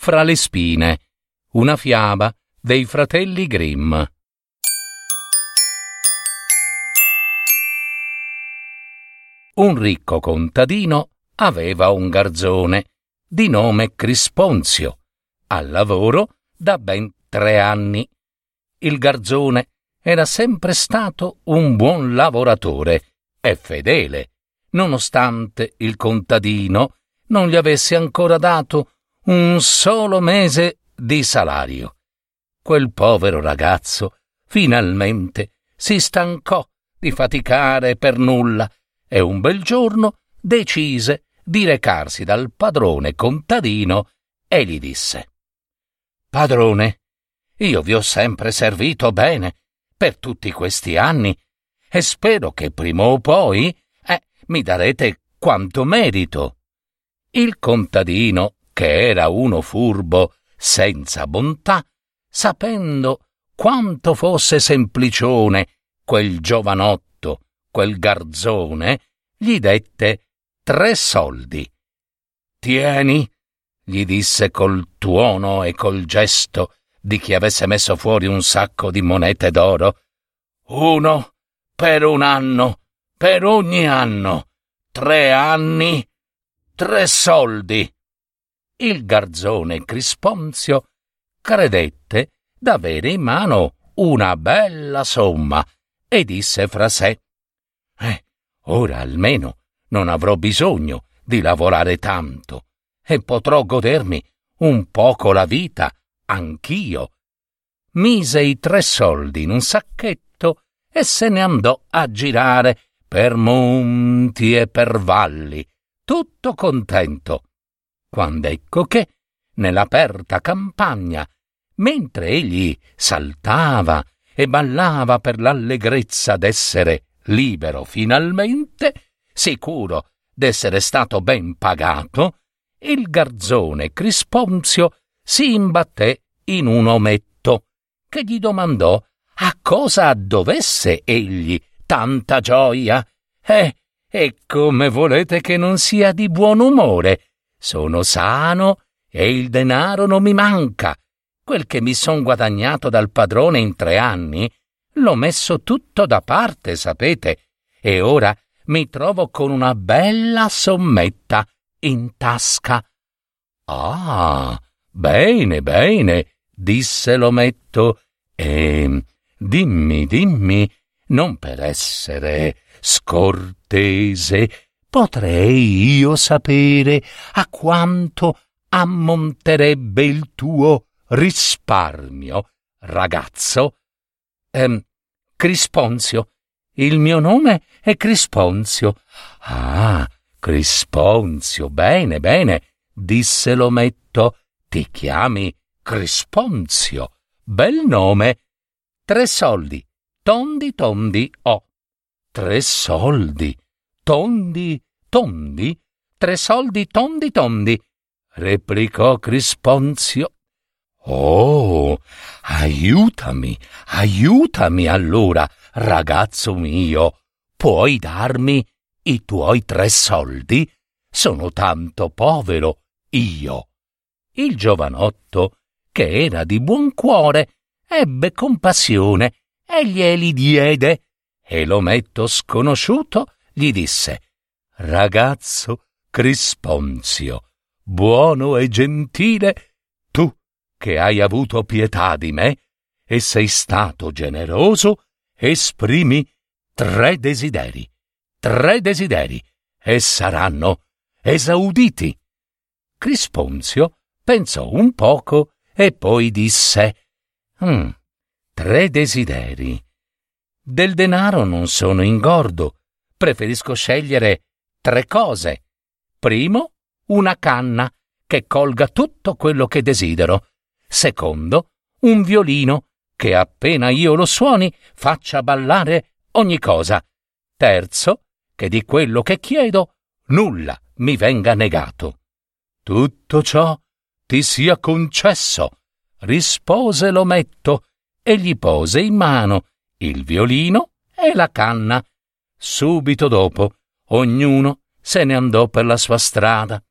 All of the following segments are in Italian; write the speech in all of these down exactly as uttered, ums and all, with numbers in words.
fra le spine. Una fiaba dei fratelli Grimm. Un ricco contadino aveva un garzone di nome Crisponzio, al lavoro da ben tre anni. Il garzone era sempre stato un buon lavoratore e fedele, nonostante il contadino non gli avesse ancora dato un solo mese di salario. Quel povero ragazzo finalmente si stancò di faticare per nulla e un bel giorno decise di recarsi dal padrone contadino e gli disse: «Padrone, io vi ho sempre servito bene per tutti questi anni e spero che prima o poi eh, mi darete quanto merito». Il contadino, che era uno furbo senza bontà, sapendo quanto fosse semplicione quel giovanotto, quel garzone, gli dette tre soldi. «Tieni», gli disse col tuono e col gesto di chi avesse messo fuori un sacco di monete d'oro, «uno per un anno, per ogni anno, tre anni, tre soldi». Il garzone Crisponzio credette d'avere in mano una bella somma e disse fra sé: eh, ora almeno non avrò bisogno di lavorare tanto e potrò godermi un poco la vita anch'io». Mise i tre soldi in un sacchetto e se ne andò a girare per monti e per valli, tutto contento, quando ecco che, nell'aperta campagna, mentre egli saltava e ballava per l'allegrezza d'essere libero finalmente, sicuro d'essere stato ben pagato, il garzone Crisponzio si imbatté in un ometto che gli domandò a cosa dovesse egli tanta gioia. Eh, «E come volete che non sia di buon umore? Sono sano e il denaro non mi manca. Quel che mi son guadagnato dal padrone in tre anni l'ho messo tutto da parte, sapete, e ora mi trovo con una bella sommetta in tasca». «Ah, bene, bene», disse l'ometto, «e dimmi, dimmi, non per essere scortese, potrei io sapere a quanto ammonterebbe il tuo risparmio, ragazzo?» ehm, «Crisponzio, il mio nome è Crisponzio». «Ah, Crisponzio, bene, bene», disse l'ometto, «ti chiami Crisponzio, bel nome. Tre soldi, tondi tondi ho». «Tre soldi, tondi, tondi, tre soldi, tondi, tondi», replicò Crisponzio. «Oh, aiutami, aiutami allora, ragazzo mio. Puoi darmi i tuoi tre soldi? Sono tanto povero io». Il giovanotto, che era di buon cuore, ebbe compassione e glieli diede. E l'ometto sconosciuto gli disse: «Ragazzo Crisponzio, buono e gentile, tu che hai avuto pietà di me e sei stato generoso, esprimi tre desideri, tre desideri, e saranno esauditi». Crisponzio pensò un poco e poi disse: mm, «Tre desideri. Del denaro non sono ingordo, preferisco scegliere tre cose. Primo, una canna che colga tutto quello che desidero. Secondo, un violino che appena io lo suoni faccia ballare ogni cosa. Terzo, che di quello che chiedo nulla mi venga negato. Tutto ciò ti sia concesso, rispose l'ometto, e gli pose in mano il violino e la canna. Subito dopo ognuno se ne andò per la sua strada.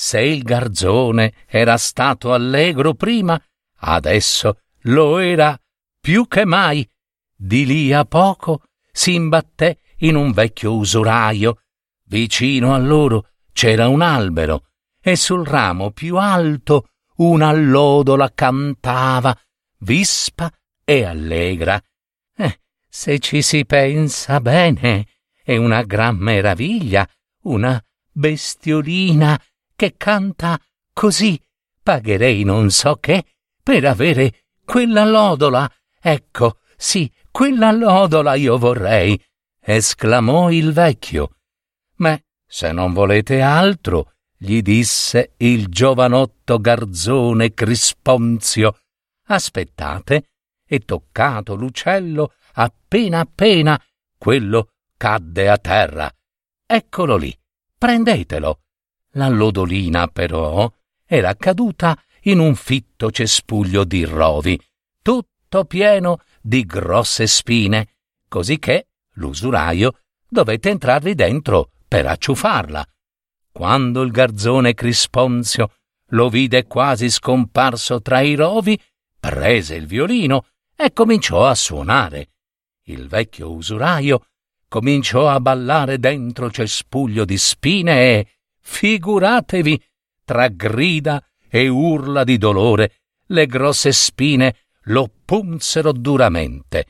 Se il garzone era stato allegro prima, adesso lo era più che mai. Di lì a poco si imbatté in un vecchio usuraio. Vicino a loro c'era un albero e sul ramo più alto un'allodola cantava, vispa e allegra. Eh, se ci si pensa bene, è una gran meraviglia, una bestiolina che canta così. Pagherei non so che per avere quell'allodola. Ecco, sì, quell'allodola io vorrei, esclamò il vecchio. Ma se non volete altro, gli disse il giovanotto garzone Crisponzio, aspettate, e toccato l'uccello appena appena quello cadde a terra. Eccolo lì, prendetelo. L'allodolina però era caduta in un fitto cespuglio di rovi, tutto pieno di grosse spine, cosicché l'usuraio dovette entrarvi dentro per acciuffarla. Quando il garzone Crisponzio lo vide quasi scomparso tra i rovi, prese il violino e cominciò a suonare. Il vecchio usuraio cominciò a ballare dentro cespuglio di spine e, figuratevi, tra grida e urla di dolore, le grosse spine lo punsero duramente.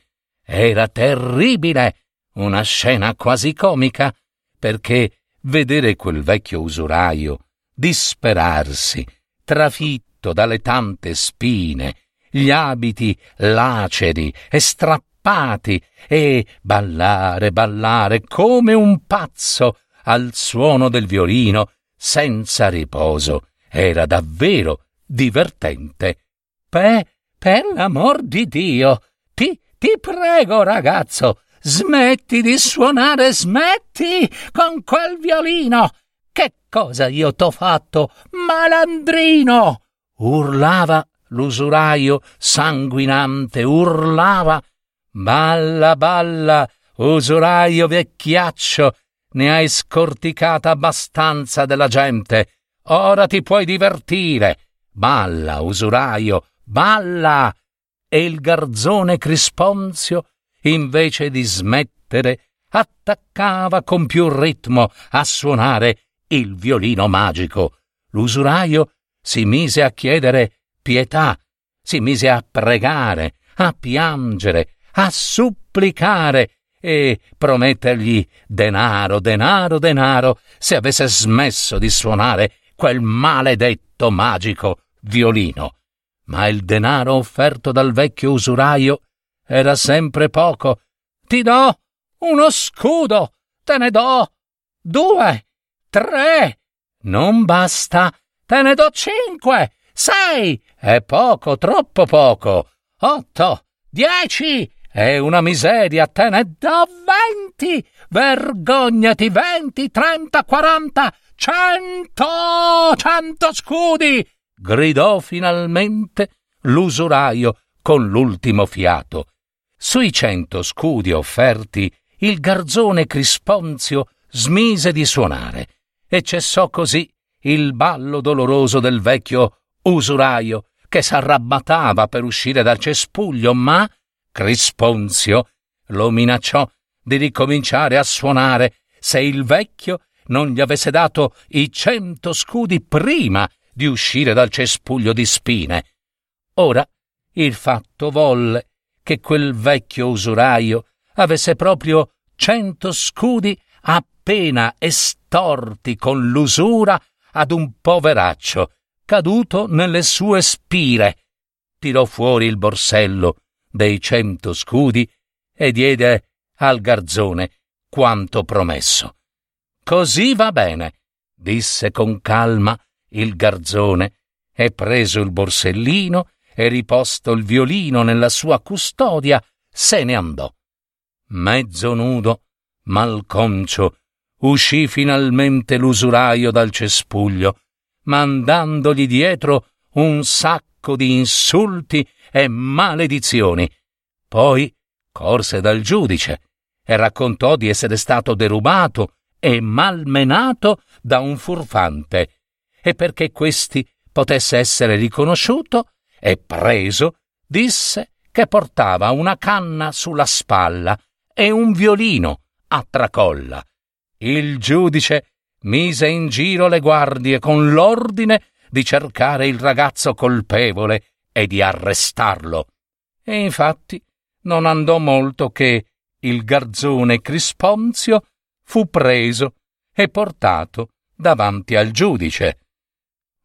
Era terribile, una scena quasi comica, perché vedere quel vecchio usuraio disperarsi, trafitto dalle tante spine, gli abiti laceri e strappati, e ballare, ballare come un pazzo al suono del violino senza riposo, era davvero divertente. Pe, per l'amor di Dio, ti, ti prego ragazzo, smetti di suonare, smetti con quel violino! Che cosa io t'ho fatto, malandrino? Urlava l'usuraio sanguinante, urlava. Balla, balla, usuraio vecchiaccio, ne hai scorticata abbastanza della gente, ora ti puoi divertire. Balla, usuraio, balla! E il garzone Crisponzio, invece di smettere, attaccava con più ritmo a suonare il violino magico. L'usuraio si mise a chiedere pietà, si mise a pregare, a piangere, a supplicare e promettergli denaro, denaro, denaro se avesse smesso di suonare quel maledetto magico violino. Ma il denaro offerto dal vecchio usuraio era sempre poco. Ti do uno scudo, te ne do due, tre, non basta, te ne do cinque, sei, è poco, troppo poco, otto, dieci, è una miseria, te ne do venti, vergognati, venti, trenta, quaranta, cento, cento scudi, gridò finalmente l'usuraio con l'ultimo fiato. Sui cento scudi offerti, il garzone Crisponzio smise di suonare e cessò così il ballo doloroso del vecchio usuraio, che s'arrabbatava per uscire dal cespuglio, ma Crisponzio lo minacciò di ricominciare a suonare se il vecchio non gli avesse dato i cento scudi prima di uscire dal cespuglio di spine. Ora il fatto volle che quel vecchio usuraio avesse proprio cento scudi appena estorti con l'usura ad un poveraccio caduto nelle sue spire. Tirò fuori il borsello dei cento scudi e diede al garzone quanto promesso. Così va bene, disse con calma il garzone, e preso il borsellino e riposto il violino nella sua custodia, se ne andò. Mezzo nudo, malconcio, uscì finalmente l'usuraio dal cespuglio, mandandogli dietro un sacco di insulti e maledizioni. Poi corse dal giudice e raccontò di essere stato derubato e malmenato da un furfante, e perché questi potesse essere riconosciuto e preso, disse che portava una canna sulla spalla e un violino a tracolla. Il giudice mise in giro le guardie con l'ordine di cercare il ragazzo colpevole e di arrestarlo. E infatti non andò molto che il garzone Crisponzio fu preso e portato davanti al giudice.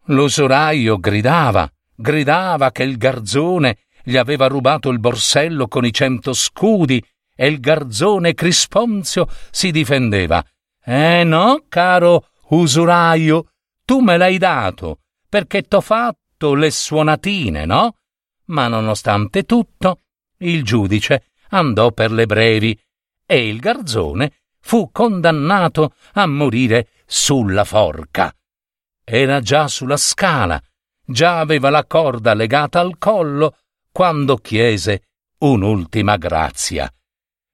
L'usuraio gridava, gridava che il garzone gli aveva rubato il borsello con i cento scudi, e il garzone Crisponzio si difendeva. «Eh no, caro usuraio, tu me l'hai dato, perché t'ho fatto le suonatine, no?» Ma nonostante tutto, il giudice andò per le brevi e il garzone fu condannato a morire sulla forca. Era già sulla scala, già aveva la corda legata al collo, quando chiese un'ultima grazia.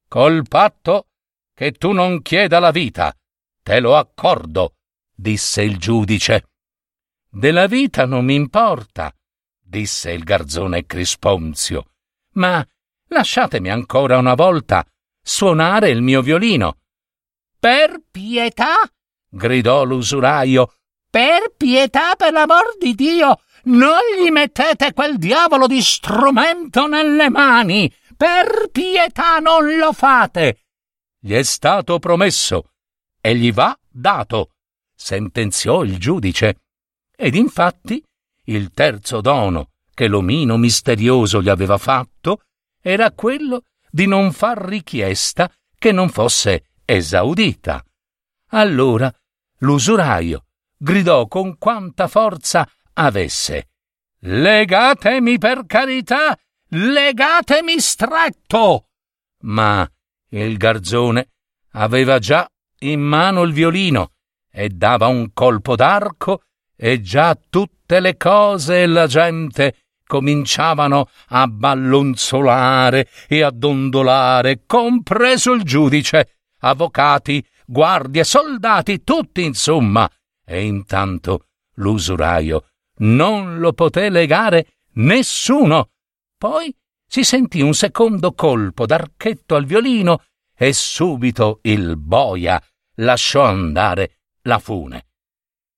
«Col patto che tu non chieda la vita, te lo accordo», disse il giudice. «Della vita non mi importa», disse il garzone Crisponzio, «ma lasciatemi ancora una volta suonare il mio violino». «Per pietà!» gridò l'usuraio. «Per pietà, per l'amor di Dio, non gli mettete quel diavolo di strumento nelle mani! Per pietà non lo fate! Gli è stato promesso e gli va dato», sentenziò il giudice. Ed infatti il terzo dono che l'omino misterioso gli aveva fatto era quello di non far richiesta che non fosse esaudita. Allora l'usuraio gridò con quanta forza avesse: «Legatemi, per carità! Legatemi stretto!» Ma il garzone aveva già in mano il violino e dava un colpo d'arco, e già tutte le cose e la gente cominciavano a ballonzolare e a dondolare, compreso il giudice, avvocati, guardie, soldati, tutti insomma. E intanto l'usuraio non lo poté legare nessuno. Poi si sentì un secondo colpo d'archetto al violino e subito il boia lasciò andare la fune.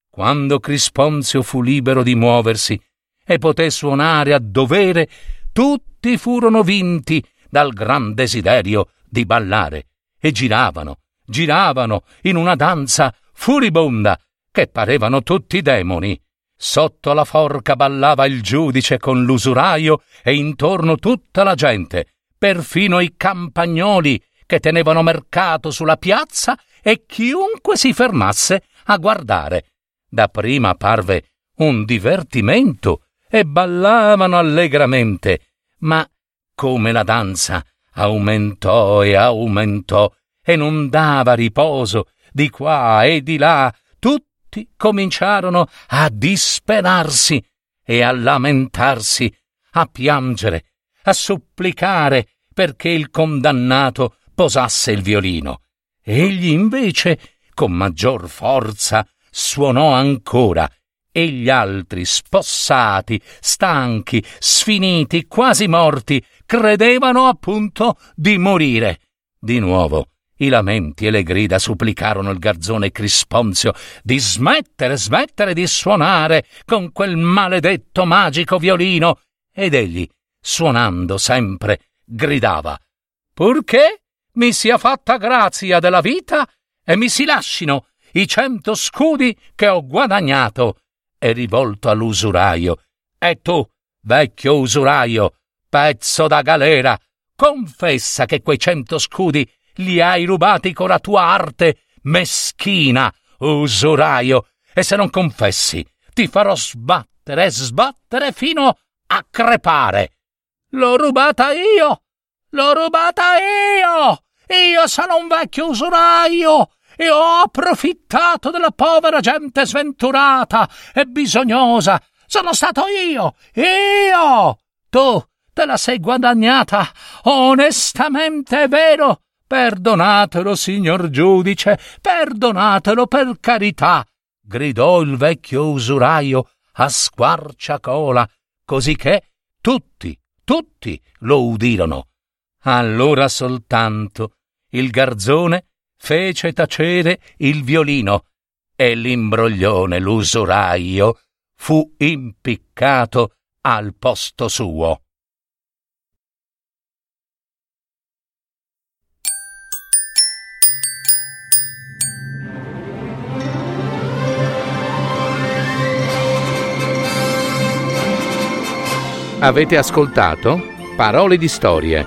Quando Crisponzio fu libero di muoversi e poté suonare a dovere, tutti furono vinti dal gran desiderio di ballare e giravano, giravano in una danza furibonda che parevano tutti demoni. Sotto la forca ballava il giudice con l'usuraio e intorno tutta la gente, perfino i campagnoli che tenevano mercato sulla piazza e chiunque si fermasse a guardare. Dapprima parve un divertimento e ballavano allegramente, ma come la danza aumentò e aumentò e non dava riposo di qua e di là, tutti cominciarono a disperarsi e a lamentarsi, a piangere, a supplicare perché il condannato posasse il violino. Egli invece, con maggior forza, suonò ancora, e gli altri, spossati, stanchi, sfiniti, quasi morti, credevano appunto di morire. Di nuovo i lamenti e le grida supplicarono il garzone Crisponzio di smettere, smettere di suonare con quel maledetto magico violino, ed egli, suonando sempre, gridava: «Purché mi sia fatta grazia della vita e mi si lascino i cento scudi che ho guadagnato!» E rivolto all'usuraio: «E tu, vecchio usuraio, pezzo da galera, confessa che quei cento scudi li hai rubati con la tua arte meschina, usuraio, e se non confessi ti farò sbattere, sbattere fino a crepare. L'ho rubata io! L'ho rubata io! Io sono un vecchio usuraio e ho approfittato della povera gente sventurata e bisognosa. Sono stato io! Io! Tu te la sei guadagnata! Onestamente è vero! Perdonatelo, signor giudice, perdonatelo per carità! Gridò il vecchio usuraio a squarciacola, cosicché tutti, tutti lo udirono. Allora soltanto il garzone fece tacere il violino e l'imbroglione, l'usuraio, fu impiccato al posto suo. Avete ascoltato Parole di Storie,